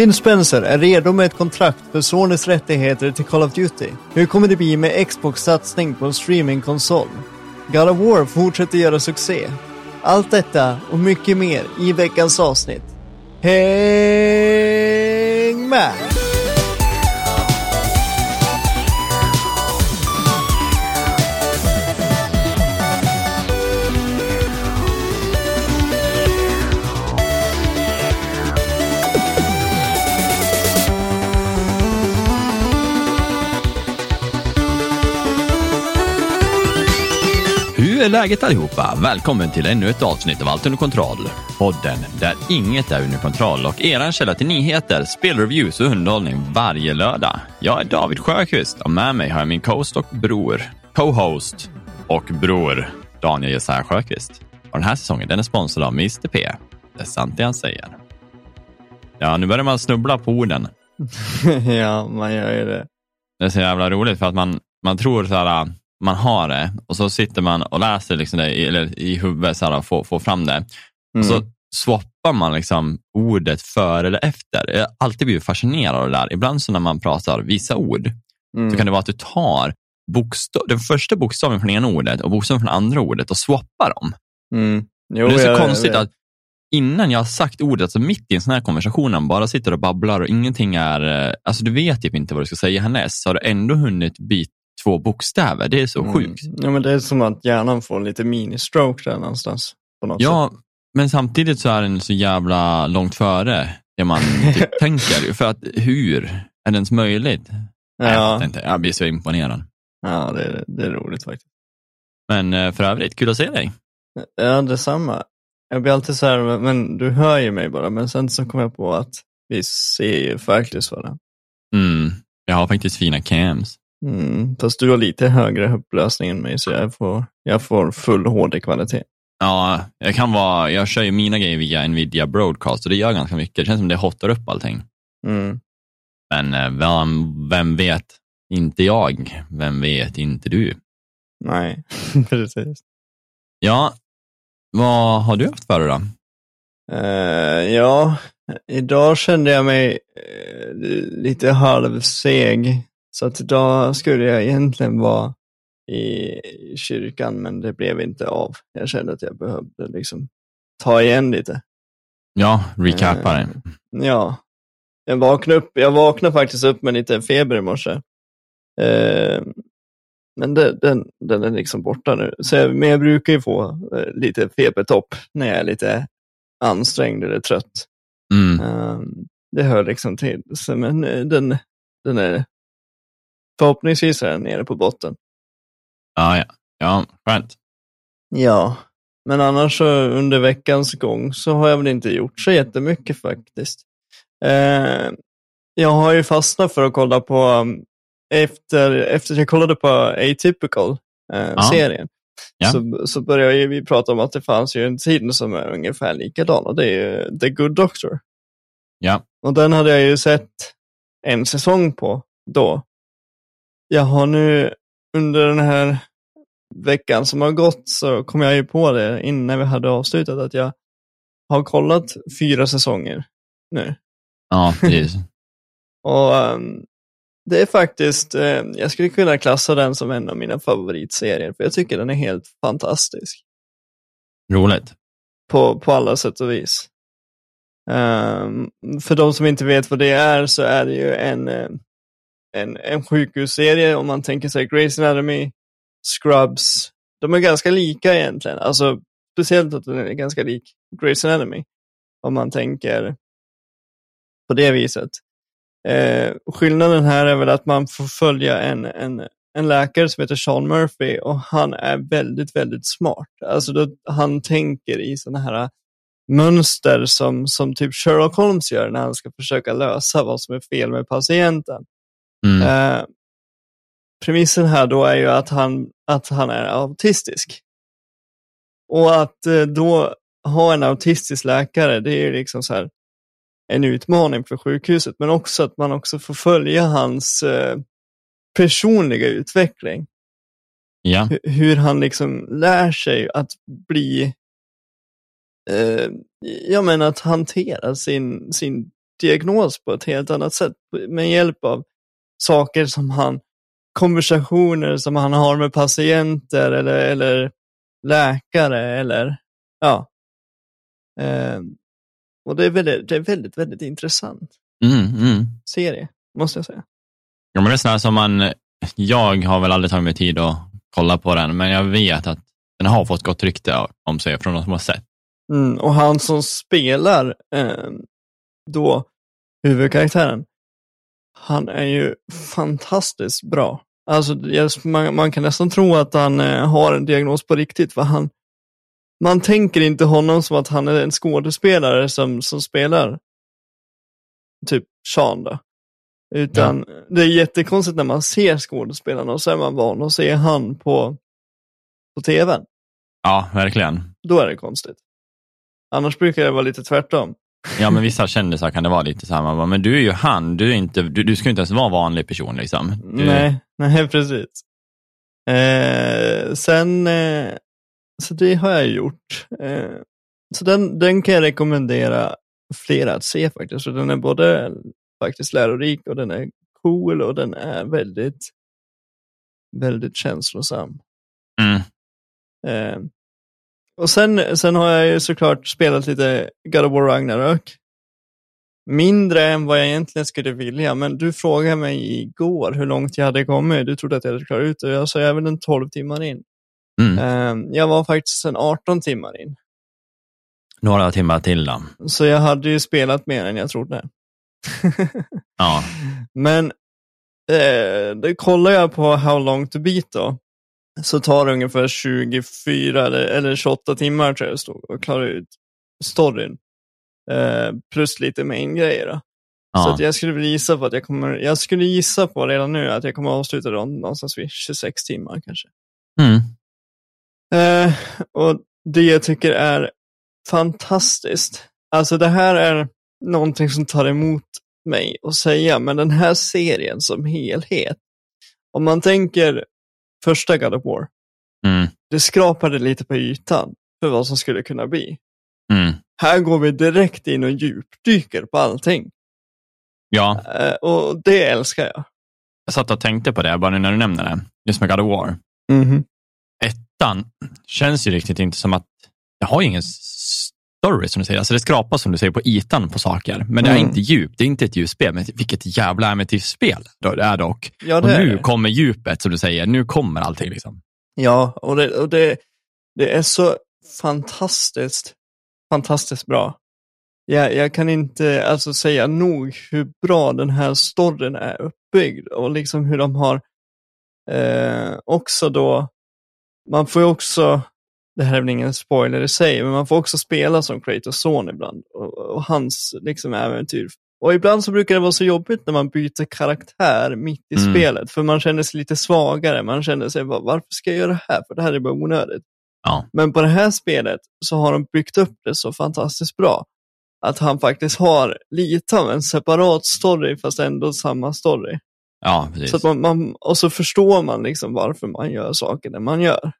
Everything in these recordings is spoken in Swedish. Tim Spencer är redo med ett kontrakt för Sonys rättigheter till Call of Duty. Hur kommer det bli med Xbox-satsning på en streamingkonsol? God of War fortsätter göra succé. Allt detta och mycket mer i veckans avsnitt. Häng med! Hur är läget allihopa? Välkommen till ännu ett avsnitt av Allt under kontroll. Podden där inget är under kontroll och eran källa till nyheter, spelreviews och underhållning varje lördag. Jag är David Sjöqvist och med mig har jag min co-host och bror Daniel Jesaja Sjöqvist. Och den här säsongen den är sponsrad av Mister P. Det är sant det han säger. Ja, nu börjar man snubbla på orden. Ja, man gör ju det. Det är så jävla roligt för att man tror så här... Man har det och så sitter man och läser liksom det i huvudet så här, få fram det. Och så swappar man liksom ordet före eller efter. Jag har alltid blivit fascinerad av det där. Ibland så när man pratar vissa ord så kan det vara att du tar den första bokstaven från ena ordet och bokstaven från andra ordet och swappar dem. Mm. Jo, det är så konstigt att innan jag har sagt ordet så mitt i en sån här konversation man bara sitter och babblar och ingenting är... Alltså du vet typ inte vad du ska säga härnäst så har du ändå hunnit byta 2 bokstäver, det är så sjukt. Ja, men det är som att hjärnan får lite mini-stroke där någonstans. På något sätt. Men samtidigt så är den så jävla långt före det man typ tänker. För att hur är det ens möjligt? Ja. Jag blir så imponerad. Ja, det är roligt faktiskt. Men för övrigt, kul att se dig. Ja, detsamma. Jag blir alltid så här, men du hör ju mig bara. Men sen så kommer jag på att vi ser ju faktiskt varandra. Mm, jag har faktiskt fina cams. Fast du har lite högre upplösning än mig så jag får full HD-kvalitet. Ja, jag kör ju mina grejer via Nvidia Broadcast och det gör ganska mycket. Det känns som det hotar upp allting. Men vem vet? Inte jag. Vem vet? Inte du. Nej, precis. Ja, vad har du haft för dig då? Idag kände jag mig lite halvseg. Så att idag skulle jag egentligen vara i kyrkan, men det blev inte av. Jag kände att jag behövde liksom ta igen lite. Ja, recapa det. Ja, jag vaknade faktiskt upp med lite feber i morse. Men den är liksom borta nu. Så jag brukar ju få lite febertopp när jag är lite ansträngd eller trött. Det hör liksom till. Så, men den är... Förhoppningsvis är den nere på botten. Ah, ja, skönt. Ja, men annars så under veckans gång så har jag väl inte gjort så jättemycket faktiskt. Jag har ju fastnat för att kolla på, efter jag kollade på Atypical serien, så började vi prata om att det fanns ju en tid som är ungefär likadan och det är ju The Good Doctor. Ja. Och den hade jag ju sett en säsong på då. Jag har nu under den här veckan som har gått så kom jag ju på det innan vi hade avslutat att jag har kollat 4 säsonger nu. Ja, precis. Och det är faktiskt, jag skulle kunna klassa den som en av mina favoritserier för jag tycker den är helt fantastisk. Roligt. På alla sätt och vis. För de som inte vet vad det är så är det ju en sjukhusserie om man tänker sig Grey's Anatomy, Scrubs. De är ganska lika egentligen. Alltså speciellt att den är ganska lik Grey's Anatomy. Om man tänker på det viset. Skillnaden här är väl att man får följa en läkare som heter Sean Murphy och han är väldigt, väldigt smart. Alltså han tänker i sådana här mönster som typ Sherlock Holmes gör när han ska försöka lösa vad som är fel med patienten. Premissen här då är ju att han är autistisk. Och att då ha en autistisk läkare, det är ju liksom så här en utmaning för sjukhuset, men också att man också får följa hans personliga utveckling. Ja. Hur han liksom lär sig att bli att hantera sin diagnos på ett helt annat sätt med hjälp av saker som han, konversationer som han har med patienter eller läkare eller ja. Och det är väldigt intressant serie, måste jag säga. Ja, men det är sådär som jag har väl aldrig tagit mig tid att kolla på den, men jag vet att den har fått gott rykte om sig från de som har sett. Och han som spelar då huvudkaraktären, han är ju fantastiskt bra. Alltså man kan nästan tro att han har en diagnos på riktigt, för man tänker inte honom som att han är en skådespelare som spelar typ Sean då. Utan det är jättekonstigt när man ser skådespelarna och så är man van och ser han på tvn. Ja, verkligen. Då är det konstigt. Annars brukar det vara lite tvärtom. Ja, men vissa kändisar kan det vara lite så här. Man bara, men du är ju han, du ska ju inte ens vara en vanlig person liksom. Nej, precis. Så det har jag gjort. Så den kan jag rekommendera flera att se faktiskt. Så den är både faktiskt lärorik och den är cool och den är väldigt, väldigt känslosam. Och sen har jag ju såklart spelat lite God of War Ragnarök. Mindre än vad jag egentligen skulle vilja, men du frågade mig igår hur långt jag hade kommit. Du trodde att jag hade klarat ut det. Jag sa jag är väl en 12 timmar in. Jag var faktiskt en 18 timmar in. Några timmar till då. Så jag hade ju spelat mer än jag trodde. Ja. Men det kollar jag på how long to beat då. Så tar det ungefär 24 eller 28 timmar tror jag det stod och klarar ut storyn. Plus lite main grejer då. Ja. Så att jag skulle gissa på att jag skulle gissa på redan nu att jag kommer avsluta någonstans vid 26 timmar kanske. Och det jag tycker är fantastiskt. Alltså det här är någonting som tar emot mig att säga, men den här serien som helhet, om man tänker första God of War, det skrapade lite på ytan för vad som skulle kunna bli. Här går vi direkt in och djupdyker på allting. Ja. Och det älskar jag. Jag satt och tänkte på det bara nu när du nämnde det, just med God of War. Ettan känns ju riktigt inte som att jag har ingen story som du säger. Alltså det skrapas som du säger på ytan på saker. Men det är inte djup, det är inte ett djupspel. Men vilket jävla äventyrsspel det är dock. Ja, det och nu är det. Kommer djupet som du säger. Nu kommer allting liksom. Ja, och det är så fantastiskt bra. Jag kan inte alltså säga nog hur bra den här storyn är uppbyggd. Och liksom hur de har också då. Man får ju också, det här är väl ingen spoiler i sig, men man får också spela som Kratos son ibland. Och hans liksom äventyr. Och ibland så brukar det vara så jobbigt när man byter karaktär mitt i spelet. För man känner sig lite svagare. Man känner sig, varför ska jag göra det här? För det här är bara onödigt. Ja. Men på det här spelet så har de byggt upp det så fantastiskt bra. Att han faktiskt har lite av en separat story fast ändå samma story. Ja, precis. Så att man, och så förstår man liksom varför man gör saker när man gör.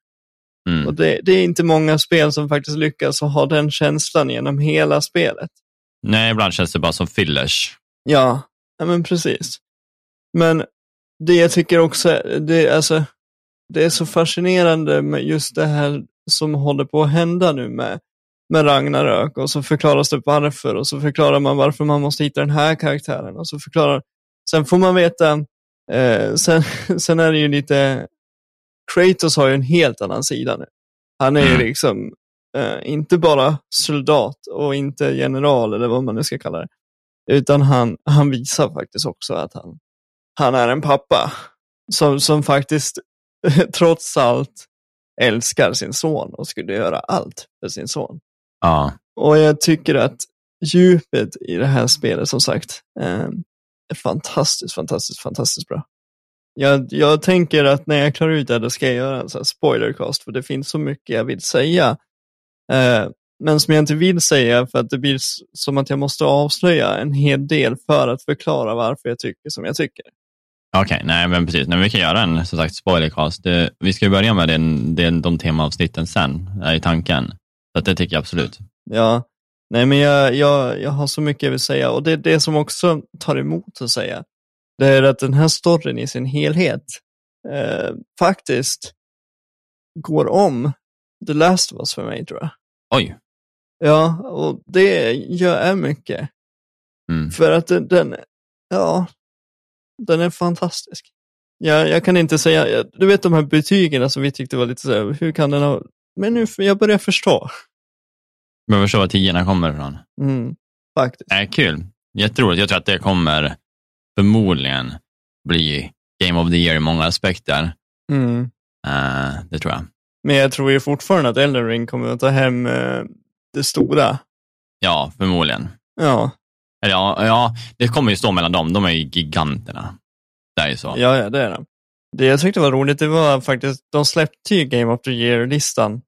Och det är inte många spel som faktiskt lyckas och ha den känslan genom hela spelet. Nej, ibland känns det bara som fillers. Ja men precis. Men det jag tycker också, det är så fascinerande med just det här som håller på att hända nu med Ragnarök. Och så förklaras det varför, och så förklarar man varför man måste hitta den här karaktären. Och så förklarar... Sen får man veta, sen är det ju lite, Kratos har ju en helt annan sida nu. Han är ju liksom inte bara soldat och inte general eller vad man nu ska kalla det. Utan han visar faktiskt också att han är en pappa som faktiskt trots allt älskar sin son och skulle göra allt för sin son. Ah. Och jag tycker att djupet i det här spelet som sagt... fantastiskt bra. Jag tänker att när jag klarar ut det här, då ska jag göra en sån här spoilercast, för det finns så mycket jag vill säga men som jag inte vill säga, för att det blir som att jag måste avslöja en hel del för att förklara varför jag tycker som jag tycker. Okej, nej men precis. Nej, men vi kan göra en som sagt spoilercast. Vi ska ju börja med de temaavsnitten sen, är i tanken. Så att det tycker jag absolut. Ja, Nej, men jag har så mycket jag vill säga. Och det är det som också tar emot att säga. Det är att den här storyn i sin helhet faktiskt går om The Last of Us för mig, tror jag. Oj. Ja, och det gör jag mycket. Mm. För att den är fantastisk. Jag kan inte säga, du vet de här betygen som vi tyckte var lite så här, hur kan den ha... Men nu, jag börjar förstå. Men förstå var 10:orna kommer ifrån. Mm, faktiskt. Kul. Jätteroligt. Jag tror att det kommer förmodligen bli Game of the Year i många aspekter. Mm. Det tror jag. Men jag tror ju fortfarande att Elden Ring kommer att ta hem det stora. Ja, förmodligen. Ja. Eller, ja, det kommer ju stå mellan dem. De är ju giganterna. Det är ju så. Ja, det är det. Det jag tyckte var roligt, det var faktiskt, de släppte ju Game of the Year-listan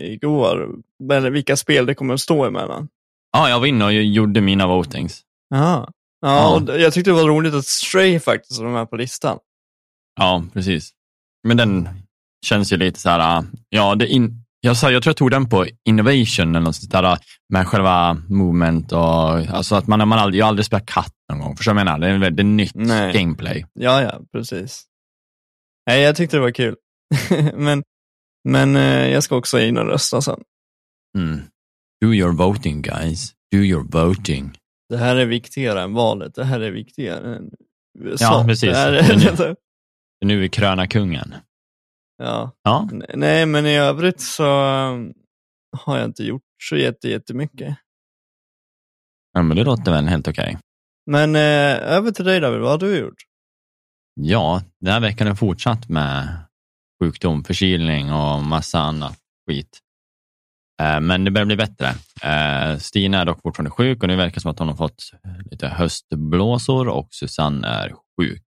igår. Eller vilka spel det kommer att stå emellan. Ja, jag var inne och gjorde mina votings. Aha. Ja, och jag tyckte det var roligt att Stray faktiskt var med på listan. Ja, precis. Men den känns ju lite så här, ja, jag tror jag tog den på Innovation eller något sånt där, med själva movement och alltså att man jag har aldrig spelat katt någon gång, för jag menar det är nytt. Nej. Gameplay. Ja, precis. Nej, jag tyckte det var kul. men jag ska också in och rösta sen. Mm. Do your voting, guys. Do your voting. Det här är viktigare än valet. Det här är viktigare än USA. Ja, precis. Nu är vi kröna kungen. Ja. Nej, men i övrigt så har jag inte gjort så jättemycket. Ja, men det låter väl helt okej. Men över till dig, David, vad har du gjort? Ja, den här veckan har fortsatt med sjukdom, förkylning och massa annat skit. Men det börjar bli bättre. Stina är dock fortfarande sjuk och nu verkar som att hon har fått lite höstblåsor och Susanne är sjuk.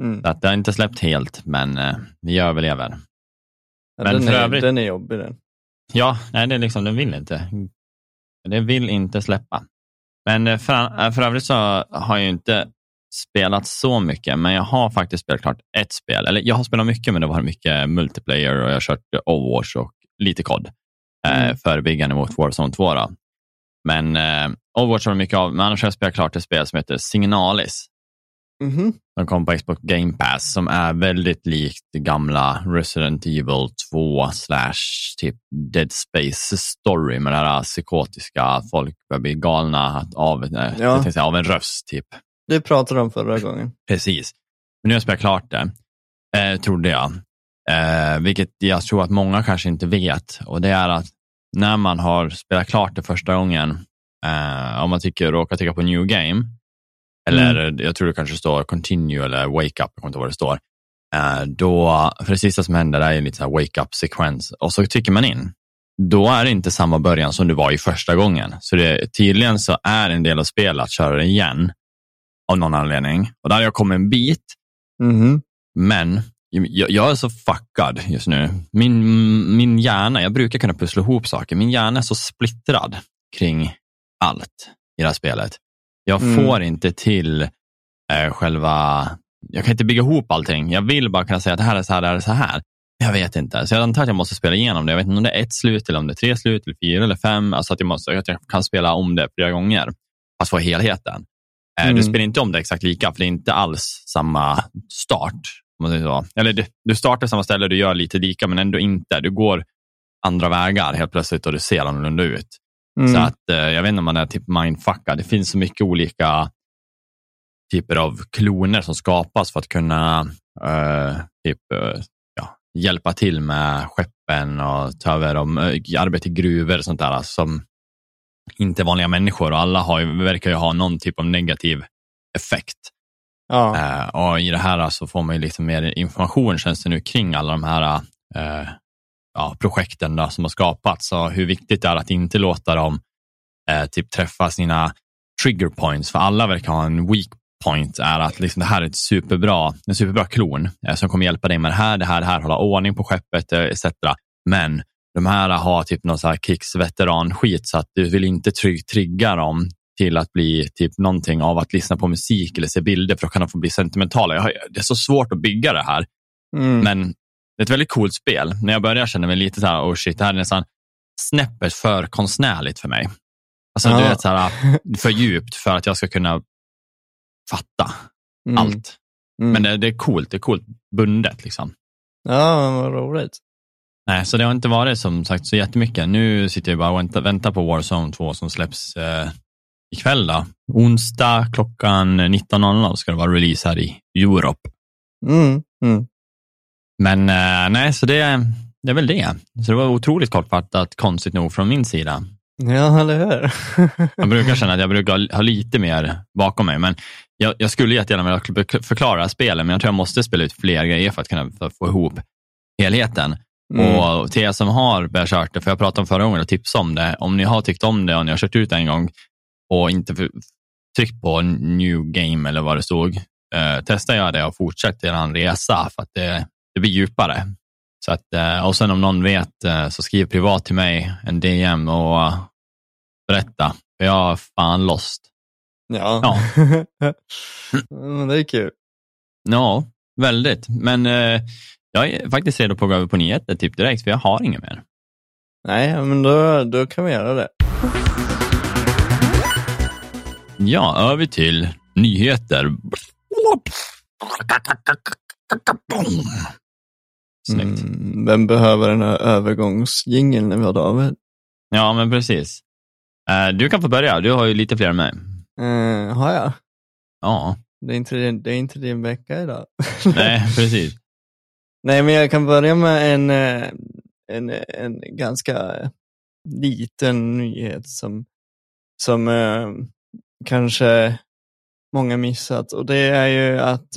Mm. Så att det har inte släppt helt, men vi överlever. Ja, men den är jobbig den. Ja, nej, det är liksom, den vill inte. Den vill inte släppa. Men för övrigt så har jag ju inte spelat så mycket, men jag har faktiskt spelat klart ett spel. Eller jag har spelat mycket, men det var mycket multiplayer och jag har kört Overwatch och lite COD. Förebyggande mot Warzone 2 då. Men Overwatch har mycket av, men annars har jag spelat klart ett spel som heter Signalis. Mm-hmm. De kom på Xbox Game Pass, som är väldigt likt det gamla Resident Evil 2 / Dead Space Story, med det här psykotiska, folk börjar bli galna av en röst typ. Det pratade de förra gången. Precis, men nu har jag spelat klart det, trodde jag, vilket jag tror att många kanske inte vet. Och det är att när man har spelat klart det första gången, om man råkar tycka på New Game, eller jag tror det kanske står Continue eller Wake Up, jag kommer inte ihåg vad det står. Då, för det sista som händer är en liten Wake Up-sekvens. Och så tycker man in. Då är det inte samma början som det var i första gången. Så tydligen så är en del av spelet att köra det igen. Av någon anledning. Och där har jag kommit en bit. Mm-hmm. Men jag är så fuckad just nu. Min hjärna, jag brukar kunna pussla ihop saker. Min hjärna är så splittrad kring allt i det här spelet. Jag får inte till själva... Jag kan inte bygga ihop allting. Jag vill bara kunna säga att det här är så här, det här är så här. Jag vet inte. Så jag antar att jag måste spela igenom det. Jag vet inte om det är ett slut eller om det är tre slut eller fyra eller fem. Alltså att jag kan spela om det flera gånger. Fast få helheten. Du spelar inte om det exakt lika, för det är inte alls samma start. Om man säger så. Eller du startar samma ställe, du gör lite lika men ändå inte. Du går andra vägar helt plötsligt och du ser annorlunda ut. Mm. Så att jag vet inte om man är typ mindfuckad. Det finns så mycket olika typer av kloner som skapas för att kunna hjälpa till med skeppen och ta över dem, arbeta i gruvor och sånt där, som inte är vanliga människor, och alla verkar ju ha någon typ av negativ effekt. Ja. Och i det här så får man ju liksom mer information, känns det nu, kring alla de här projekten då, som har skapats, och hur viktigt det är att inte låta dem träffa sina trigger points, för alla verkar ha en weak point, är att liksom, det här är en superbra klon som kommer hjälpa dig med det här, hålla ordning på skeppet etc. Men de här har typ någon så här krigsveteran-skit, så att du vill inte trigga dem till att bli typ någonting av att lyssna på musik eller se bilder, för då kan de få bli sentimentala. Det är så svårt att bygga det här. Men det är ett väldigt coolt spel. När jag började kände mig lite så här, det här är nästan snäppet för konstnärligt för mig. Alltså du vet så här, för djupt för att jag ska kunna fatta allt. Mm. Men det är coolt, bundet liksom. Ja, vad roligt. Nej, så det har inte varit som sagt så jättemycket. Nu sitter jag bara och väntar på Warzone 2 som släpps ikväll då. Onsdag klockan 19.00 ska det vara release här i Europe. Mm, mm. Men nej, så det är väl det. Så det var otroligt kortfattat, konstigt nog från min sida. Ja, eller hur? Jag brukar känna att jag brukar ha lite mer bakom mig, men jag skulle jättegärna vilja förklara spelen, men jag tror jag måste spela ut fler grejer för att kunna få ihop helheten. Mm. Och till er som har kört det, för jag pratade om förra gången och tipsade om det, om ni har tyckt om det och ni har kört ut en gång och inte tryckt på new game eller vad det stod, testa jag det och fortsätt er resa, för att det blir djupare. Så att, och sen om någon vet så skriv privat till mig en DM och berätta. För jag är fan lost. Ja. Men det är kul. Ja, väldigt. Men jag är faktiskt redo på att gå över på nyheter typ direkt, för jag har inget mer. Nej, men då kan vi göra det. Ja, över till nyheter. Snyggt. Vem behöver den här övergångsjingeln när vi har David? Ja, men precis. Du kan få börja, du har ju lite fler än mig. Har jag? Ja. Det är inte din vecka idag. Nej, precis. Nej, men jag kan börja med en ganska liten nyhet som kanske många missat. Och det är ju att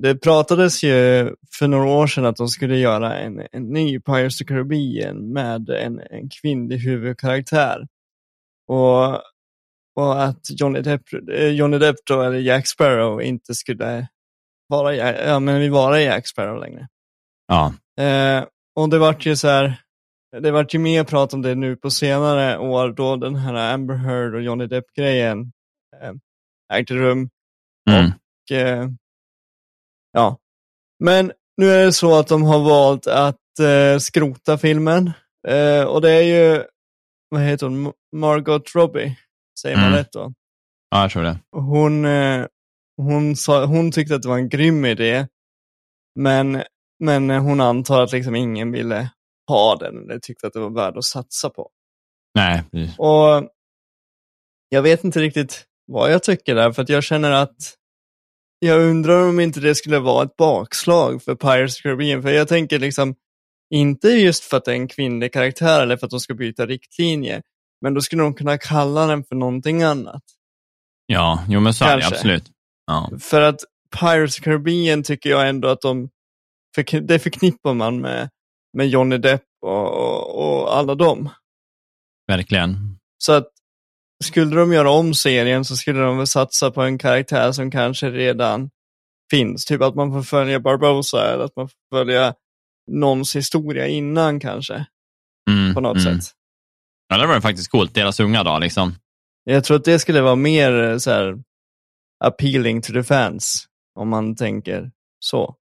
det pratades ju för några år sedan att de skulle göra en ny Pirates of the Caribbean med en kvinnlig huvudkaraktär. Och att Johnny Depp då, eller Jack Sparrow, inte skulle vara Jack Sparrow längre. Ja. Och det vart ju så här, det vart ju mer prat om det nu på senare år då den här Amber Heard och Johnny Depp-grejen ägde rum. Mm. Och ja, men nu är det så att de har valt att skrota filmen. Och det är ju, vad heter hon? Margot Robbie, säger man rätt då? Ja, jag tror det. Hon tyckte att det var en grym idé. Men hon antar att liksom ingen ville ha den. Eller tyckte att det var värd att satsa på. Nej. Och jag vet inte riktigt vad jag tycker där. För att jag känner att jag undrar om inte det skulle vara ett bakslag för Pirates of the Caribbean. För jag tänker liksom, inte just för att det är en kvinnlig karaktär eller för att de ska byta riktlinje. Men då skulle de kunna kalla den för någonting annat. Ja, jo men så är det, absolut. Ja. För att Pirates of the Caribbean tycker jag ändå att det förknippar man med Johnny Depp och alla dem. Verkligen. Så att skulle de göra om serien så skulle de väl satsa på en karaktär som kanske redan finns. Typ att man får följa Barbosa eller att man får följa någons historia innan kanske. På något sätt. Ja, det var faktiskt coolt. Deras unga dag liksom. Jag tror att det skulle vara mer så här appealing to the fans. Om man tänker så.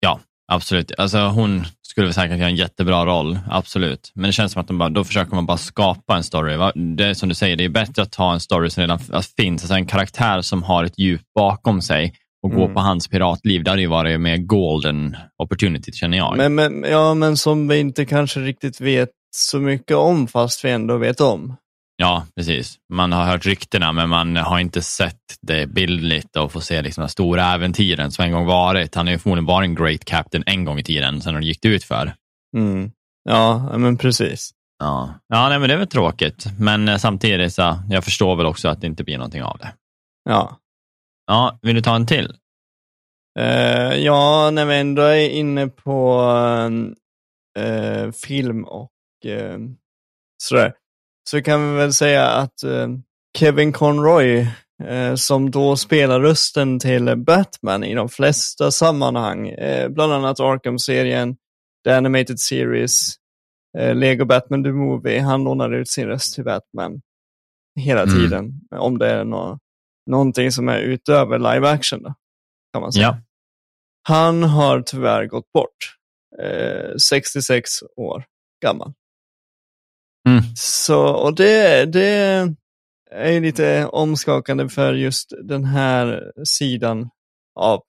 Ja, absolut. Alltså hon skulle väl säkert göra en jättebra roll. Absolut. Men det känns som att då försöker man bara skapa en story. Va? Det är som du säger, det är bättre att ha en story som redan finns. Alltså en karaktär som har ett djup bakom sig och gå på hans piratliv. Där hade ju varit med golden opportunity, känner jag. Men som vi inte kanske riktigt vet så mycket om, fast vi ändå vet om. Ja, precis. Man har hört ryktena, men man har inte sett det bildligt och får se liksom den stora äventyren som en gång varit. Han är ju förmodligen bara en great captain en gång i tiden, sen gick det ut för. Mm. Ja, men precis. Ja, nej, men det är väl tråkigt. Men samtidigt så, jag förstår väl också att det inte blir någonting av det. Ja. Ja, vill du ta en till? Ja, när vi ändå är inne på film och sådär. Så kan vi väl säga att Kevin Conroy, som då spelar rösten till Batman i de flesta sammanhang, bland annat Arkham-serien, The Animated Series, Lego Batman The Movie, han lånar ut sin röst till Batman hela tiden. Om det är någonting som är utöver live action då, kan man säga. Ja. Han har tyvärr gått bort. 66 år gammal. Mm. Så, och det är ju lite omskakande för just den här sidan av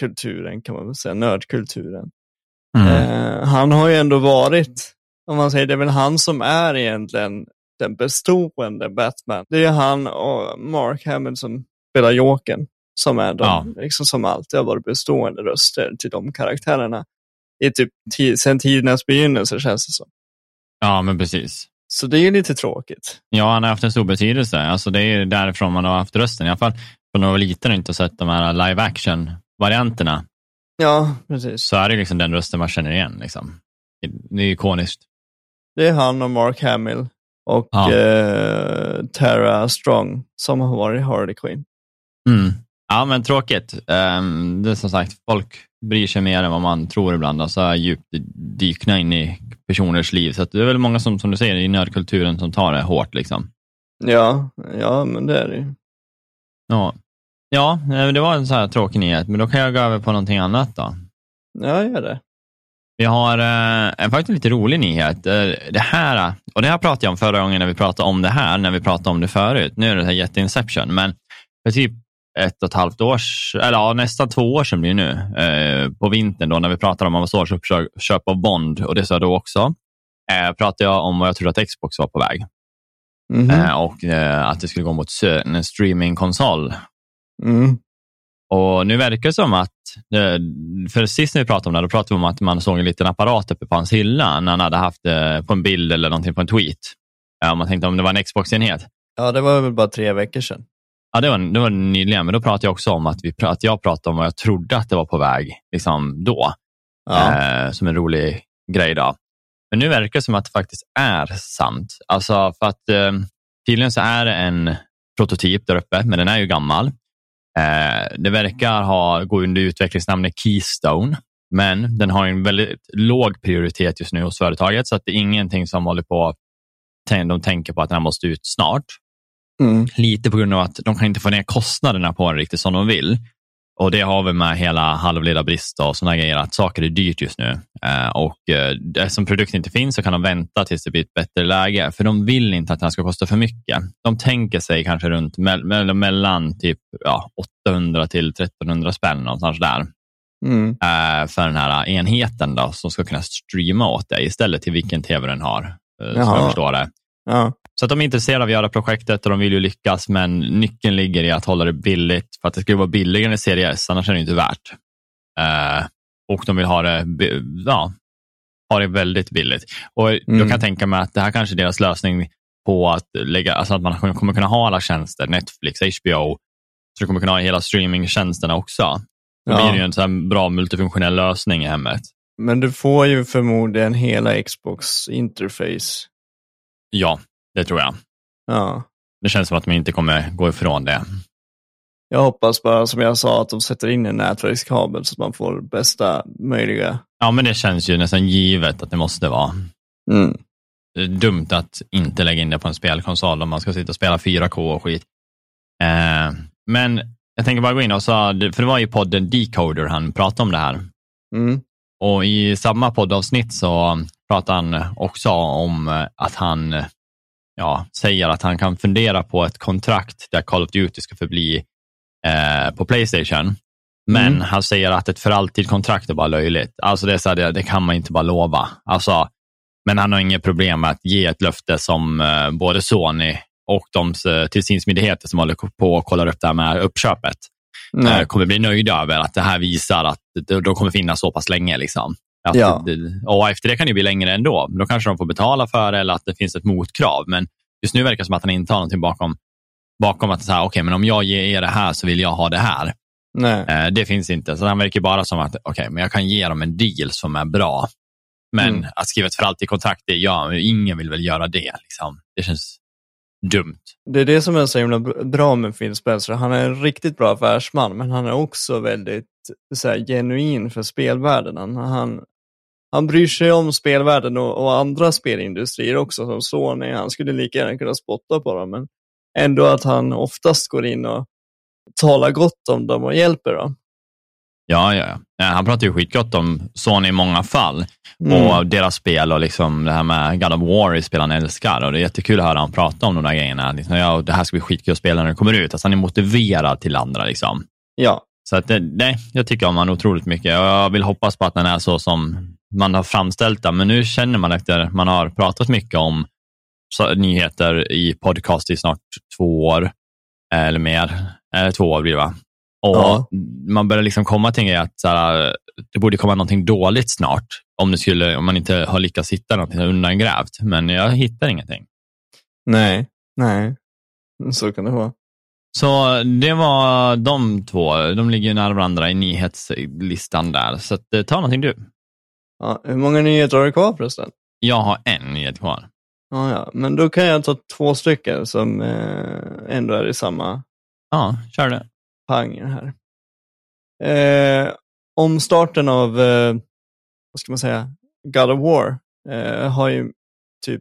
kulturen, kan man väl säga, nördkulturen. Mm. Han har ju ändå varit, om man säger, det är väl han som är egentligen den bestående Batman. Det är han och Mark Hamill som spelar Jokern, som är de, liksom, som alltid har varit bestående röster till de karaktärerna i typ sen tidernas begynnelse, känns det som. Ja, men precis. Så det är ju lite tråkigt. Ja, han har haft en stor betydelse. Alltså det är därifrån man har haft rösten. I alla fall för några liten och inte sett de här live-action-varianterna. Ja, precis. Så är det liksom den rösten man känner igen. Liksom. Det är ikoniskt. Det är han och Mark Hamill och Tara Strong som har varit Harley Quinn. Mm. Ja, men tråkigt. Det är som sagt, folk bryr sig mer än vad man tror ibland. Och så är djupt dykna in i personers liv. Så att det är väl många som du säger, i nördkulturen som tar det hårt liksom. Ja, men det är det ju. Ja, det var en så här tråkig nyhet. Men då kan jag gå över på någonting annat då. Ja, gör det. Vi har en faktiskt lite rolig nyhet. Det här, och det här pratade jag om förra gången när vi pratade om det här. När vi pratade om det förut. Nu är det här jätteinception. Men för typ 1,5 år, eller ja, nästan 2 år sedan blir det nu. På vintern då, när vi pratade om Amazons uppköp av Bond. Och det sa jag då också. Pratade jag om vad jag trodde att Xbox var på väg. Mm-hmm. Och att det skulle gå mot en streamingkonsol. Mm. Och nu verkar det som att, för sist när vi pratade om det, då pratade vi om att man såg en liten apparat uppe på hans hylla när han hade haft på en bild eller någonting på en tweet. Man tänkte om det var en Xbox-enhet. Ja, det var väl bara 3 veckor sedan. Ja, det var nyligen, men då pratade jag också om att jag pratade om vad jag trodde att det var på väg liksom då. Ja. Som en rolig grej då. Men nu verkar det som att det faktiskt är sant. Alltså för att tydligen så är det en prototyp där uppe, men den är ju gammal. Det verkar gå under utvecklingsnamnet Keystone, men den har en väldigt låg prioritet just nu hos företaget, så att det är ingenting som håller på, de tänker på att den här måste ut snart. Mm. Lite på grund av att de kan inte få ner kostnaderna på den riktigt som de vill, och det har vi med hela halvledarbrist och sådana grejer, att saker är dyrt just nu, och eftersom produkten inte finns så kan de vänta tills det blir ett bättre läge, för de vill inte att den ska kosta för mycket. De tänker sig kanske runt mellan typ 800 till 1300 spänn någonstans där. Mm. För den här enheten då, som ska kunna streama åt dig istället till vilken tv den har, som jag förstår det. Ja. Så att de är intresserade av att göra projektet och de vill ju lyckas, men nyckeln ligger i att hålla det billigt, för att det skulle vara billigare än Serie S, annars är det inte värt. Och de vill ha det väldigt billigt. Och då kan jag tänka mig att det här kanske är deras lösning på att lägga, alltså att man kommer kunna ha alla tjänster, Netflix, HBO, så du kommer kunna ha hela streamingtjänsterna också. Det blir ju en sån här bra multifunktionell lösning i hemmet. Men du får ju förmodligen hela Xbox interface. Ja, det tror jag. Ja. Det känns som att man inte kommer gå ifrån det. Jag hoppas bara, som jag sa, att de sätter in en nätverkskabel så att man får bästa möjliga. Ja, men det känns ju nästan givet att det måste vara. Mm. Det är dumt att inte lägga in det på en spelkonsol om man ska sitta och spela 4K och skit. Men jag tänker bara gå in och för det var ju podden Decoder han pratade om det här. Mm. Och i samma poddavsnitt så pratar han också om att han säger att han kan fundera på ett kontrakt där Call of Duty ska förbli på Playstation. Men han säger att ett för alltid kontrakt är bara löjligt. Alltså det är så här, det kan man inte bara lova. Alltså, men han har inget problem med att ge ett löfte som både Sony och de tillsynsmyndigheter som håller på och kollar upp det här med uppköpet kommer bli nöjda över, att det här visar att de kommer finnas så pass länge liksom. Och efter det kan det bli längre ändå. Då kanske de får betala för det, eller att det finns ett motkrav. Men just nu verkar det som att han inte har någonting bakom att säga, okej, men om jag ger er det här så vill jag ha det här. Nej. Det finns inte. Så han verkar bara som att okej, men jag kan ge dem en deal som är bra. Men att skriva ett för alltid kontrakt, ingen vill väl göra det liksom. Det känns dumt. Det är det som är så himla bra med Phil Spencer. Han är en riktigt bra affärsman, men han är också väldigt så här, genuin för spelvärlden. Han bryr sig om spelvärlden och andra spelindustrier också, som Sony. Han skulle lika gärna kunna spotta på dem, men ändå att han oftast går in och talar gott om dem och hjälper dem. Ja. Han pratar ju skitgott om Sony i många fall. Och deras spel och liksom det här med God of War i spelaren älskar. Och det är jättekul att höra han prata om de där grejerna. Liksom, ja, det här ska bli skitkul att spela när det kommer ut. Alltså han är motiverad till andra liksom. Ja. Så att nej, jag tycker om han otroligt mycket. Jag vill hoppas på att den är så som man har framställt den. Men nu känner man efter man har pratat mycket om nyheter i podcast i snart 2 år. Eller mer. 2 år blir det, va? Och man börjar liksom komma till en grej att så här, det borde komma någonting dåligt snart. Om man inte har lyckats hitta någonting undangrävt. Men jag hittar ingenting. Nej. Så kan det vara. Så det var de 2. De ligger ju nära varandra i nyhetslistan där. Så att, ta någonting du. Ja, hur många nyheter har du kvar förresten? Jag har 1 nyhet kvar. Ja. Men då kan jag ta 2 stycken som ändå är i samma. Ja, kör det. Pangen här. Om starten av vad ska man säga, God of War har ju typ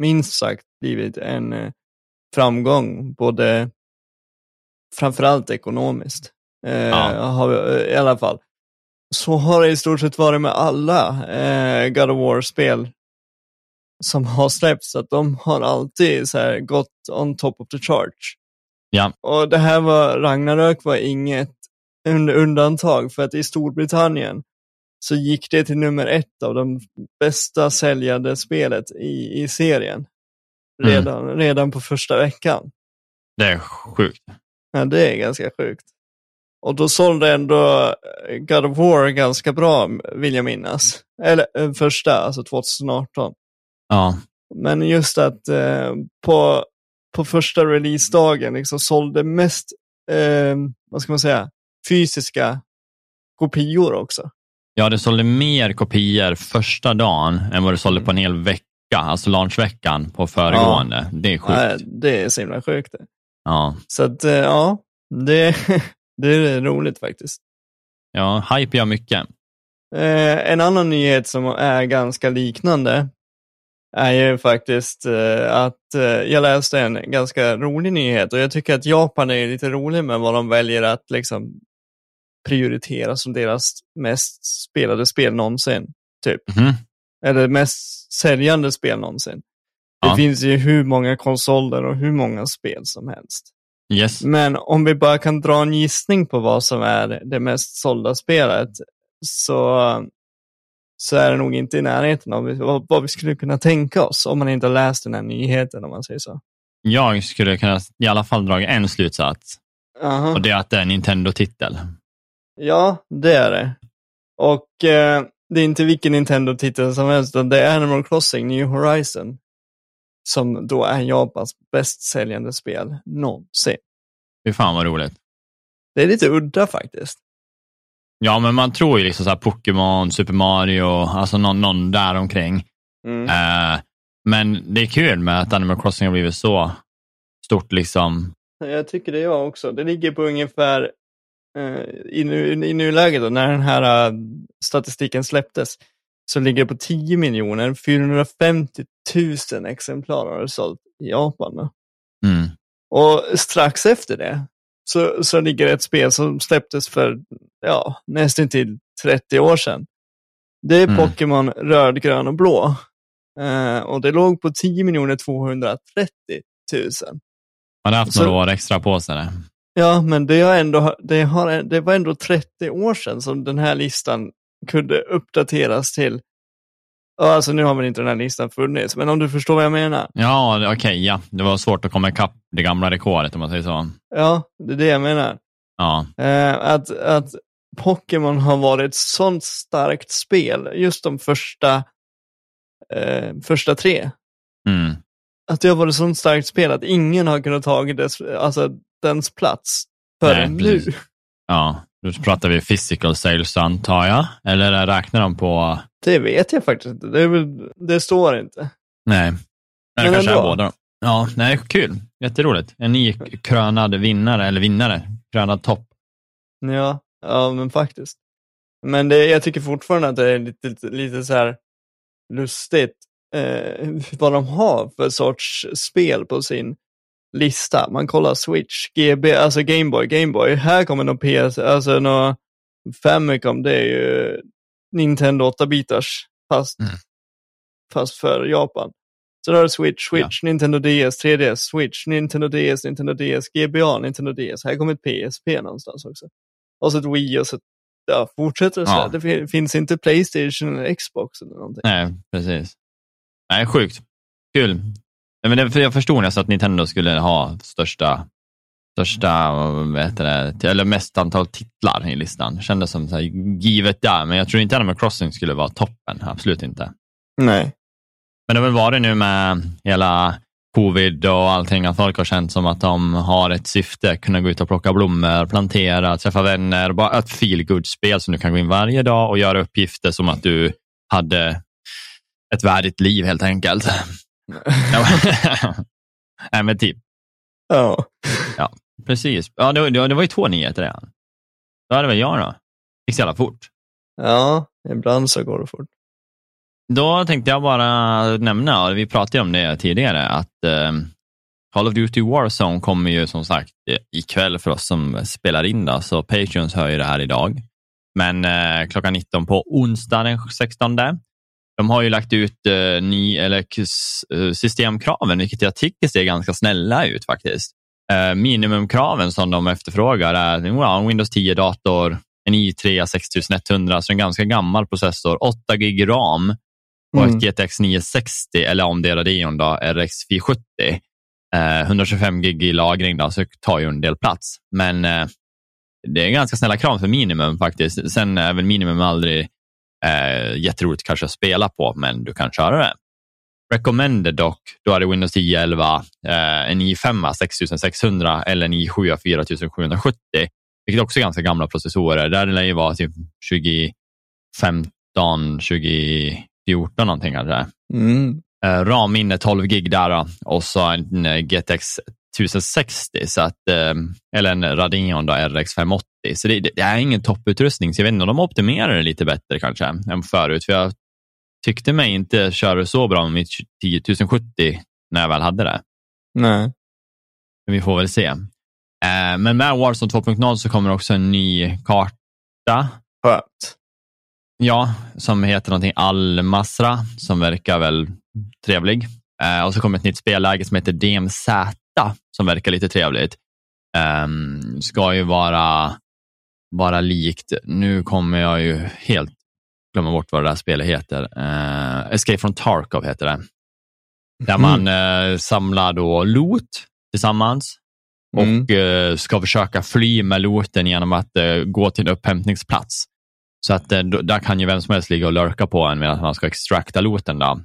minst sagt blivit en framgång, både framförallt ekonomiskt i alla fall. Så har det i stort sett varit med alla God of War-spel som har släppts, att de har alltid så här gått on top of the charge. Ja. Och det här var, Ragnarök var inget undantag, för att i Storbritannien så gick det till nummer 1 av de bästa säljande spelet i serien redan på första veckan. Det är sjukt. Ja, det är ganska sjukt. Och då sålde ändå God of War ganska bra, vill jag minnas. Eller första, alltså 2018. Ja. Men just att på första releasedagen liksom sålde mest vad ska man säga, fysiska kopior också. Ja, det sålde mer kopior första dagen än vad det sålde på en hel vecka, alltså launchveckan på föregående. Ja. Det är sjukt. Ja, det är så himla sjukt det. Ja. Så att det är roligt faktiskt. Ja, hype jag mycket. En annan nyhet som är ganska liknande är ju faktiskt att jag läste en ganska rolig nyhet, och jag tycker att Japan är lite rolig med vad de väljer att liksom prioritera som deras mest spelade spel någonsin typ. Eller mest säljande spel någonsin. Ja. Det finns ju hur många konsoler och hur många spel som helst. Yes. Men om vi bara kan dra en gissning på vad som är det mest sålda spelet, så är det nog inte i närheten av vad vi skulle kunna tänka oss om man inte har läst den här nyheten, om man säger så. Jag skulle kunna i alla fall dra en slutsats. Uh-huh. Och det är att det är en Nintendo-titel. Ja, det är det. Och det är inte vilken Nintendo-titel som helst, utan det är Animal Crossing New Horizon, som då är Japans bäst säljande spel någonsin. Fy fan vad roligt. Det är lite udda faktiskt. Ja, men man tror ju liksom så här Pokémon, Super Mario, alltså någon där omkring. Men det är kul med att Animal Crossing har blivit så stort liksom. Jag tycker det är jag också. Det ligger på ungefär i nuläget då, när den här statistiken släpptes, så ligger det på 10 450 000 exemplar har det sålt i Japan. Och strax efter det så ligger det ett spel som släpptes för nästan till 30 år sedan. Det är Pokémon röd, grön och blå. Och det låg på 10 230 000. Man har haft några år extra på sig där. Ja, men det var ändå 30 år sedan som den här listan kunde uppdateras till. Alltså nu har man inte den här listan funnits, men om du förstår vad jag menar. Ja, okej. Det var svårt att komma ikapp det gamla rekordet, om man säger så. Ja, det är det jag menar. Ja. Att Pokémon har varit ett sånt starkt spel, just de första 3. Att det har varit ett sånt starkt spel att ingen har kunnat ta dens plats förrän nu. Ja, då pratar vi physical sales, antar jag. Eller räknar de på... Det vet jag faktiskt inte. Det står inte. Nej. Det kanske ändå är båda. Ja, nej, kul. Jätteroligt. En ny krönad vinnare. Krönad topp. Ja, men faktiskt. Men jag tycker fortfarande att det är lite så här lustigt vad de har för sorts spel på sin lista. Man kollar Switch, GB, alltså Game Boy. Här kommer någon PS, alltså någon Famicom, det är ju Nintendo 8-bitars fast för Japan. Så där är Switch, ja. Nintendo DS, 3DS, Switch, Nintendo DS, GBA, Nintendo DS. Här kommer ett PSP någonstans också. Och så ett Wii och så fortsätter så. Ja. Det finns inte Playstation eller Xbox eller någonting. Nej, precis. Nej, sjukt. Kul. Men det, för jag förstod nästan att Nintendo skulle ha eller mest antal titlar i listan. Det kändes som så här, givet där. Men jag tror inte Animal Crossing skulle vara toppen. Absolut inte. Nej. Men det har väl varit nu med hela covid och allting att folk har känt som att de har ett syfte, kunna gå ut och plocka blommor, plantera, träffa vänner, bara ett feel good spel som du kan gå in varje dag och göra uppgifter som att du hade ett värdigt liv helt enkelt. Nej, men typ. Oh. Ja, precis. Ja, det var ju 2 nyheter redan. Då hade väl jag då. Gick så jävla fort. Ja, ibland så går det fort. Då tänkte jag bara nämna, och vi pratade om det tidigare, att Call of Duty Warzone kommer ju som sagt ikväll för oss som spelar in då, så Patreons hör ju det här idag. Men klockan 19 på onsdag den 16. De har ju lagt ut systemkraven, vilket jag tycker ser ganska snälla ut faktiskt. Minimumkraven som de efterfrågar är en Windows 10-dator, en i3 6100, så en ganska gammal processor, 8 GB RAM och ett GTX 960 eller om det är Radeon då, RX 470. 125 GB lagring då, så tar ju en del plats. Men det är ganska snälla krav för minimum faktiskt. Sen är väl minimum aldrig jätteroligt kanske att spela på, men du kan köra det. Recommended dock, då är det Windows 10 11, en i5 6600 eller en i7 4770, vilket också är ganska gamla processorer. Där lär ju vara typ 2015, 2014 någonting kanske. RAM-minne 12 gig där då. Och så en GTX 1060 så att, eller en Radeon då, RX 580. Så det är ingen topputrustning. Så jag vet inte om de optimerar det lite bättre kanske än förut. För jag tyckte mig inte köra så bra med mitt 1070 när jag väl hade det. Nej. Men vi får väl se. Men med Warzone 2.0 så kommer också en ny karta. Skönt. Ja, som heter någonting Al-Masra, som verkar väl trevlig. Och så kommer ett nytt spelläge som heter DMZ, som verkar lite trevligt. Ska ju vara likt, nu kommer jag ju helt glömma bort vad det där spelet heter. Escape from Tarkov heter det. Där man samlar då loot tillsammans. Och ska försöka fly med looten genom att gå till en upphämtningsplats. Så att där kan ju vem som helst ligga och lurka på en medan man ska extrakta looten då.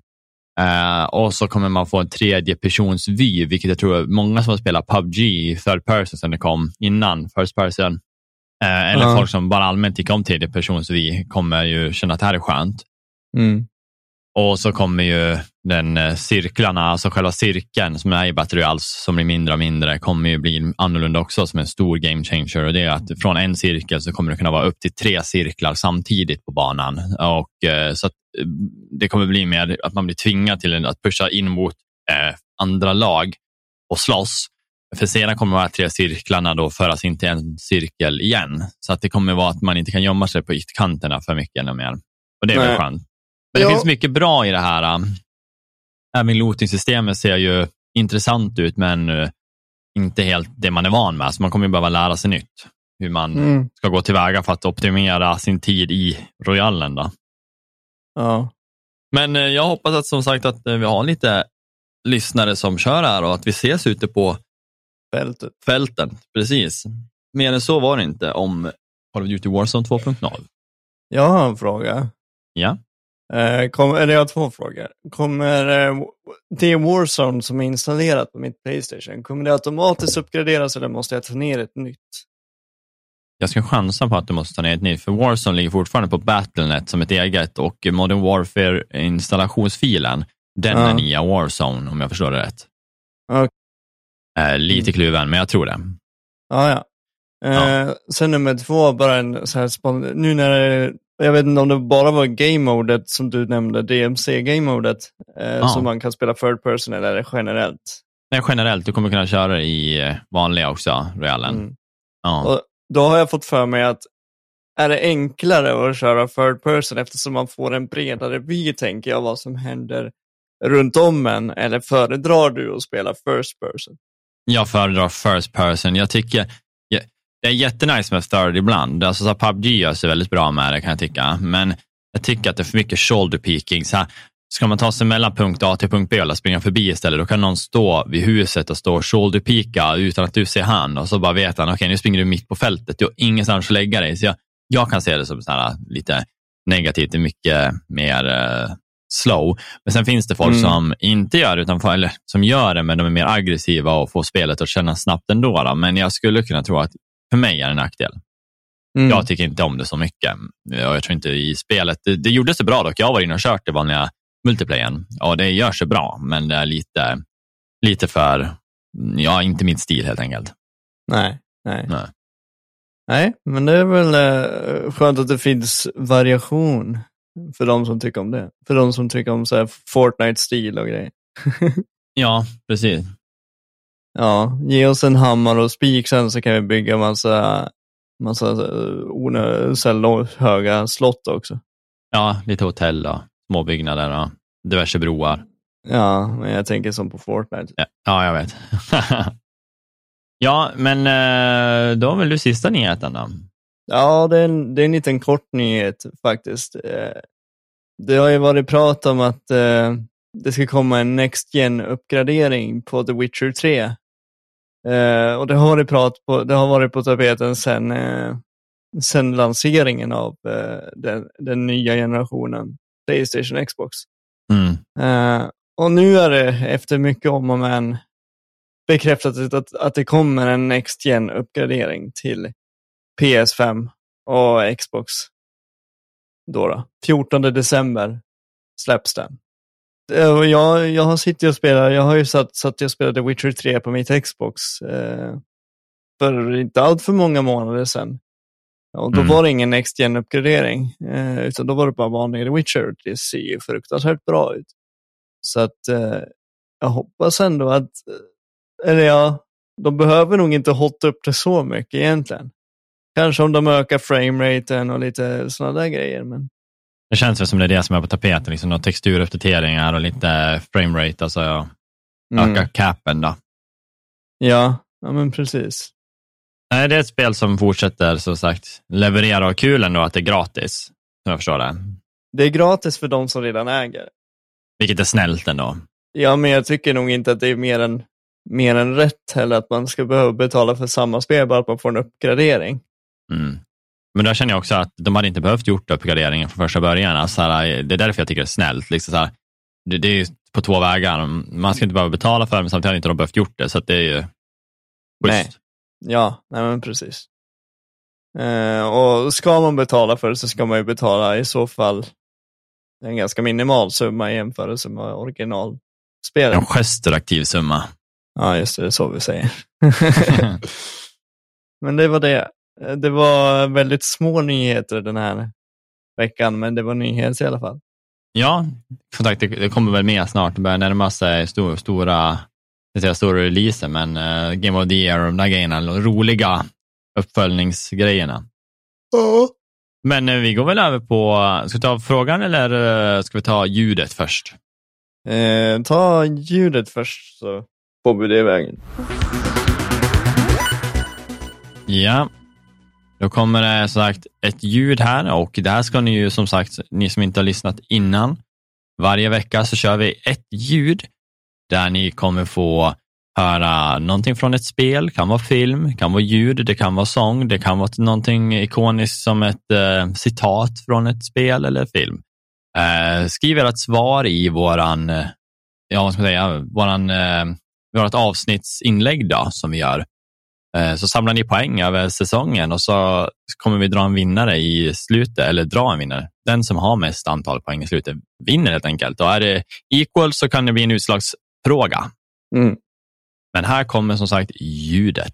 Och så kommer man få en tredje persons vy, vilket jag tror många som har spelat PUBG i third person sen det kom innan first person. Eller folk som bara allmänt tycker om tredje persons vy kommer ju känna att det här är skönt. Och så kommer ju den cirklarna, alltså själva cirkeln som är i Battle Royale som blir mindre och mindre, kommer ju bli annorlunda också som en stor game changer. Och det är att från en cirkel så kommer det kunna vara upp till 3 cirklar samtidigt på banan. Och så att det kommer bli mer att man blir tvingad till att pusha in mot andra lag och slåss. För sedan kommer de här 3 cirklarna då föras in till en cirkel igen. Så att det kommer vara att man inte kan gömma sig på ytkanterna för mycket eller mer. Och det är väl skönt. Men det finns mycket bra i det här. Även looting-systemet ser ju intressant ut, men inte helt det man är van med. Så man kommer ju behöva lära sig nytt. Hur man ska gå tillväga för att optimera sin tid i Royalen då. Ja. Men jag hoppas att som sagt att vi har lite lyssnare som kör här och att vi ses ute på fälten. Precis. Mer än så var det inte om Call of Duty Warzone 2.0. Jag har en fråga. Ja. Jag har 2 frågor. Kommer det Warzone som är installerat på mitt Playstation, kommer det automatiskt uppgraderas eller måste jag ta ner ett nytt? Jag ska chansa på att du måste ta ner ett nytt, för Warzone ligger fortfarande på Battle.net som ett eget, och Modern Warfare installationsfilen, den är nya Warzone om jag förstår det rätt. Lite kluven, men jag tror det. Sen nummer 2, bara en så här nu när det, jag vet inte om det bara var game-modet som du nämnde, DMC-game-modet, som man kan spela third person eller generellt. Nej, generellt. Du kommer kunna köra i vanliga också, realen. Då har jag fått för mig att är det enklare att köra third person eftersom man får en bredare vy, tänker jag, vad som händer runt om en, eller föredrar du att spela first person? Jag föredrar first person. Jag tycker det är jättenice med third ibland. Alltså så PUBG gör sig väldigt bra med det, kan jag tycka. Men jag tycker att det är för mycket shoulder peeking. Så här, ska man ta sig mellan punkt A till punkt B och springa förbi istället, då kan någon stå vid huset och stå och shoulder peeka utan att du ser han. Och så bara vet han, okej, nu springer du mitt på fältet. Du har ingenstans att lägga dig. Så jag kan se det som så här, lite negativt. Det är mycket mer slow. Men sen finns det folk som inte gör det, eller som gör det, men de är mer aggressiva och får spelet att känna snabbt ändå. Då. Men jag skulle kunna tro att för mig är det en nackdel. Jag tycker inte om det så mycket. Jag tror inte i spelet. Det gjorde sig bra dock. Jag var inne och kört det vanliga multiplayern. Och det gör sig bra. Men det är lite för... Ja, inte min stil helt enkelt. Nej, men det är väl skönt att det finns variation för de som tycker om det. För de som tycker om så här Fortnite-stil och grejer. Ja, precis. Ja, ge oss en hammare och spik sen så kan vi bygga massa höga slott också. Ja, lite hotell då. Småbyggnader och diverse broar. Ja, men jag tänker som på Fortnite. Ja jag vet. Ja, men då har väl du sista nyheten då? Ja, det är en liten kort nyhet faktiskt. Det har ju varit prat om att det ska komma en next-gen-uppgradering på The Witcher 3. Och det har varit på tapeten sen lanseringen av den nya generationen Playstation och Xbox. Och nu är det efter mycket om och men bekräftat att det kommer en next-gen-uppgradering till PS5 och Xbox. Då. 14 december släpps den. Jag har ju satt jag spelade The Witcher 3 på mitt Xbox för inte allt för många månader sedan. Och då var det ingen next gen uppgradering utan då var det bara vanlig The Witcher. Det ser ju fruktansvärt bra ut. Så att jag hoppas ändå att de behöver nog inte hotta upp det så mycket egentligen. Kanske om de ökar frameraten och lite sådana där grejer, men det känns väl som det är det som är på tapeten. Liksom texturuppdateringar och lite framerate. Alltså öka capen då. Ja, men precis. Nej, det är ett spel som fortsätter som sagt leverera och kul ändå att det är gratis. Som jag förstår det. Det är gratis för de som redan äger. Vilket är snällt ändå. Ja, men jag tycker nog inte att det är mer än rätt heller att man ska behöva betala för samma spel bara att man får en uppgradering. Men där känner jag också att de hade inte behövt gjort uppgraderingen från första början. Alltså, det är därför jag tycker det är snällt. Liksom, så här, det är ju på två vägar. Man ska inte behöva betala för det, men samtidigt har inte de behövt gjort det. Så att det är ju... Nej. Ja, nej men precis. Och ska man betala för det så ska man ju betala i så fall en ganska minimal summa i jämförelse med originalspelet. En gesteraktiv summa. Ja, just det är så vi säger. Men det var det. Det var väldigt små nyheter den här veckan, men det var nyheter i alla fall. Ja, det kommer väl med snart. Det börjar närma sig stora releaser, men Game of the Year och de där grejerna, roliga uppföljningsgrejerna. Men vi går väl över på, ska vi ta frågan eller ska vi ta ljudet först? Ta ljudet först så får vi det vägen. Ja. Då kommer det som sagt ett ljud här och det här ska ni ju som sagt, ni som inte har lyssnat innan, varje vecka så kör vi ett ljud där ni kommer få höra någonting från ett spel, kan vara film, kan vara ljud, det kan vara sång, det kan vara någonting ikoniskt som ett citat från ett spel eller film. Skriv ert svar i vårat avsnittsinlägg då, som vi gör. Så samlar ni poäng över säsongen och så kommer vi dra en vinnare i slutet, eller dra en vinnare. Den som har mest antal poäng i slutet vinner helt enkelt. Och är det equal så kan det bli en utslagsfråga. Men här kommer som sagt ljudet.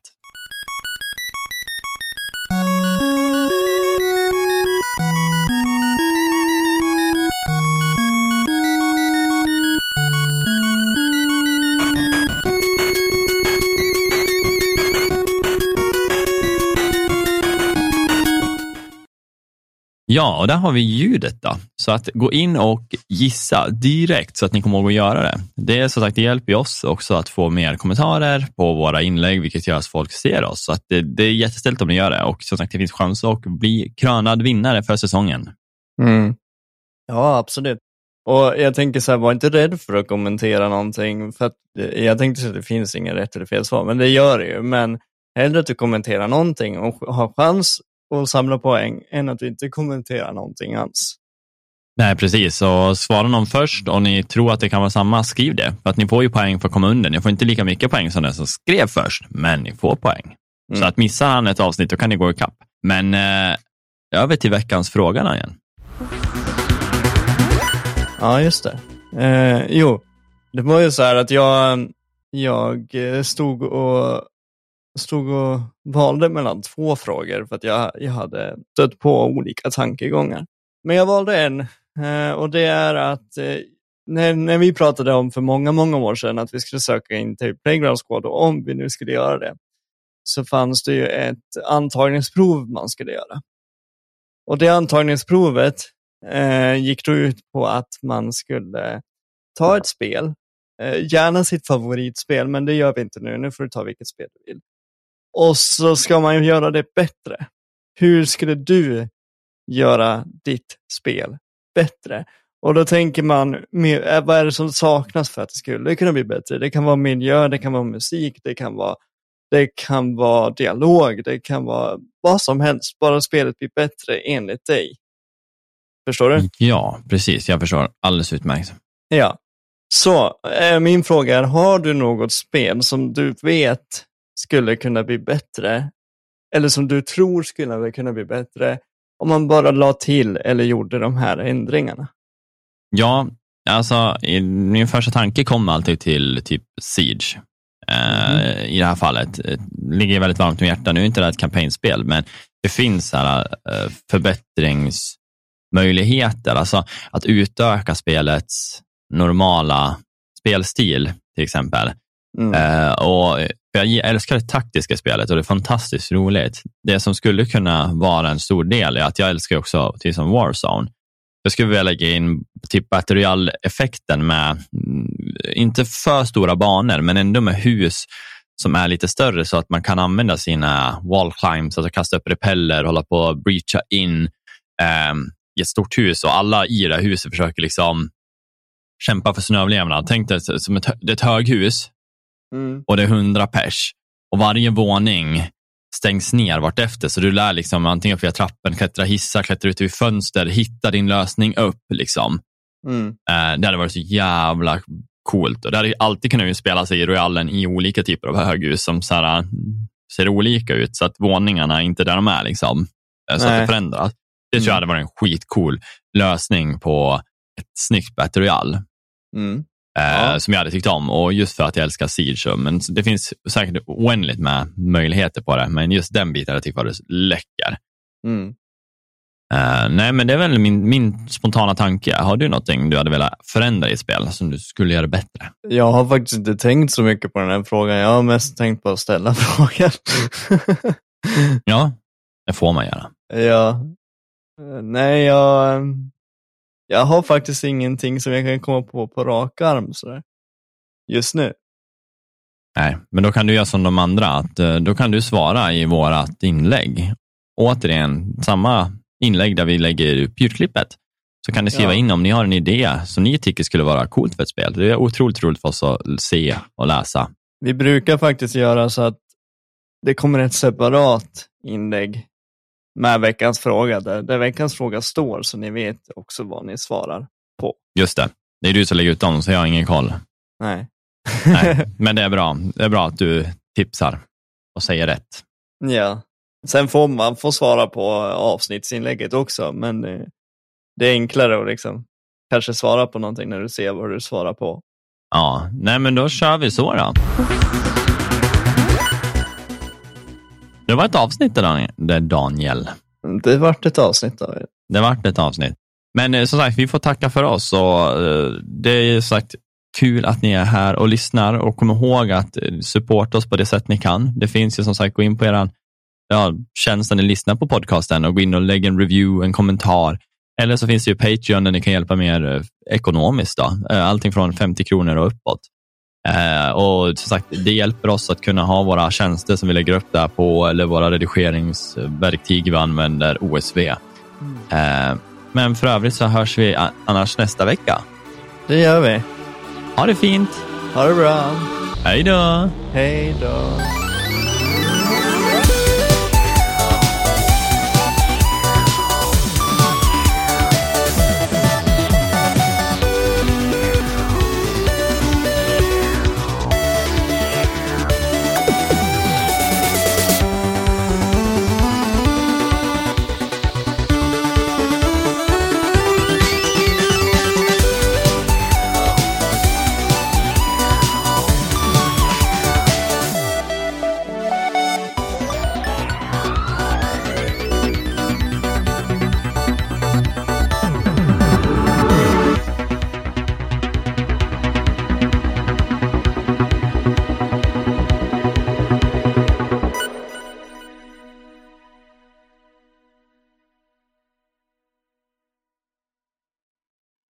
Ja, och där har vi ljudet då. Så att gå in och gissa direkt så att ni kommer ihåg att göra det. Det är så sagt, det hjälper oss också att få mer kommentarer på våra inlägg, vilket gör att folk ser oss. Så att det är jätteställt om ni gör det. Och som sagt, det finns chans att bli krönad vinnare för säsongen. Mm. Ja, absolut. Och jag tänker så här, var inte rädd för att kommentera någonting. För att jag tänkte så att det finns ingen rätt eller fel svar, men det gör det ju. Men hellre att du kommenterar någonting och har chans och samla poäng än att inte kommentera någonting alls. Nej, precis. Och svara någon först och ni tror att det kan vara samma, skriv det. För att ni får ju poäng för att komma under. Ni får inte lika mycket poäng som den som skrev först, men ni får poäng. Mm. Så att missar han ett avsnitt, då kan ni gå i kapp. Men över till veckans fråga igen. Ja, just det. Det var ju så här att jag stod och valde mellan två frågor för att jag hade stött på olika tankegångar. Men jag valde en, och det är att när vi pratade om för många år sedan att vi skulle söka in till Playground Squad, och om vi nu skulle göra det så fanns det ju ett antagningsprov man skulle göra. Och det antagningsprovet gick då ut på att man skulle ta ett spel, gärna sitt favoritspel, men det gör vi inte nu får du ta vilket spel du vill. Och så ska man ju göra det bättre. Hur skulle du göra ditt spel bättre? Och då tänker man, vad är det som saknas för att det skulle kunna bli bättre? Det kan vara miljö, det kan vara musik, det kan vara dialog, det kan vara vad som helst. Bara spelet blir bättre enligt dig. Förstår du? Ja, precis. Jag förstår alldeles utmärkt. Ja. Så, min fråga är, har du något spel som du vet skulle kunna bli bättre, eller som du tror skulle kunna bli bättre om man bara la till eller gjorde de här ändringarna? Ja, alltså min första tanke kom alltid till typ Siege. I det här fallet ligger väldigt varmt om hjärtat. Nu är inte det ett kampanjspel, men det finns här förbättringsmöjligheter, alltså att utöka spelets normala spelstil till exempel. Och jag älskar det taktiska spelet och det är fantastiskt roligt. Det som skulle kunna vara en stor del är att jag älskar också till som Warzone. Jag skulle vilja lägga in typ batterial-effekten med inte för stora banor, men ändå med hus som är lite större så att man kan använda sina wall climbs, alltså kasta upp repeller, hålla på och breacha in i ett stort hus, och alla i det huset försöker liksom kämpa för sin överlevnad. Tänk dig som ett höghus. Och det är 100 pers. Och varje våning stängs ner vart efter. Så du lär liksom antingen via trappen, klättra hissar, klättra ut ur fönster, hitta din lösning upp liksom. Det hade varit så jävla coolt. Och det hade alltid kunnat spela sig i royalen i olika typer av höghus som så här, ser olika ut. Så att våningarna är inte där de är liksom. Så att det förändras. Det tror jag hade varit en skitcool lösning på ett snyggt battle royale. Som jag hade tyckt om, och just för att jag älskar Siege, men det finns säkert oändligt med möjligheter på det, men just den biten jag tycker var det läcker. Nej, men det är väl min spontana tanke. Har du någonting du hade velat förändra i spel som du skulle göra bättre? Jag har faktiskt inte tänkt så mycket på den här frågan. Jag har mest tänkt på att ställa frågan. Ja, det får man göra. Ja. Nej, jag har faktiskt ingenting som jag kan komma på rak arm sådär just nu. Nej, men då kan du göra som de andra, att då kan du svara i vårat inlägg. Återigen, samma inlägg där vi lägger upp ljudklippet. Så kan ni skriva in om ni har en idé som ni tycker skulle vara coolt för ett spel. Det är otroligt roligt för oss att se och läsa. Vi brukar faktiskt göra så att det kommer ett separat inlägg med veckans fråga, där veckans fråga står, så ni vet också vad ni svarar på. Just det, det är du som lägger ut dem, så jag har ingen koll. Nej. Nej, men det är bra att du tipsar och säger rätt. Ja, sen får man svara på avsnittsinlägget också, men det är enklare att liksom kanske svara på någonting när du ser vad du svarar på. Ja, nej, men då kör vi så då. Det var ett avsnitt där, Daniel. Det var ett avsnitt då. Det var ett avsnitt. Men som sagt, vi får tacka för oss, och det är som sagt kul att ni är här och lyssnar, och kom ihåg att supporta oss på det sätt ni kan. Det finns ju som sagt, gå in på er ja, tjänsten ni lyssnar på podcasten och gå in och lägga en review, en kommentar. Eller så finns det ju Patreon där ni kan hjälpa mer ekonomiskt då. Allting från 50 kronor och uppåt. Och som sagt, det hjälper oss att kunna ha våra tjänster som vi lägger upp där på, eller våra redigeringsverktyg vi använder, OSV. Men för övrigt så hörs vi annars nästa vecka. Det gör vi. Ha det fint. Ha det bra. Hej då. Hej då.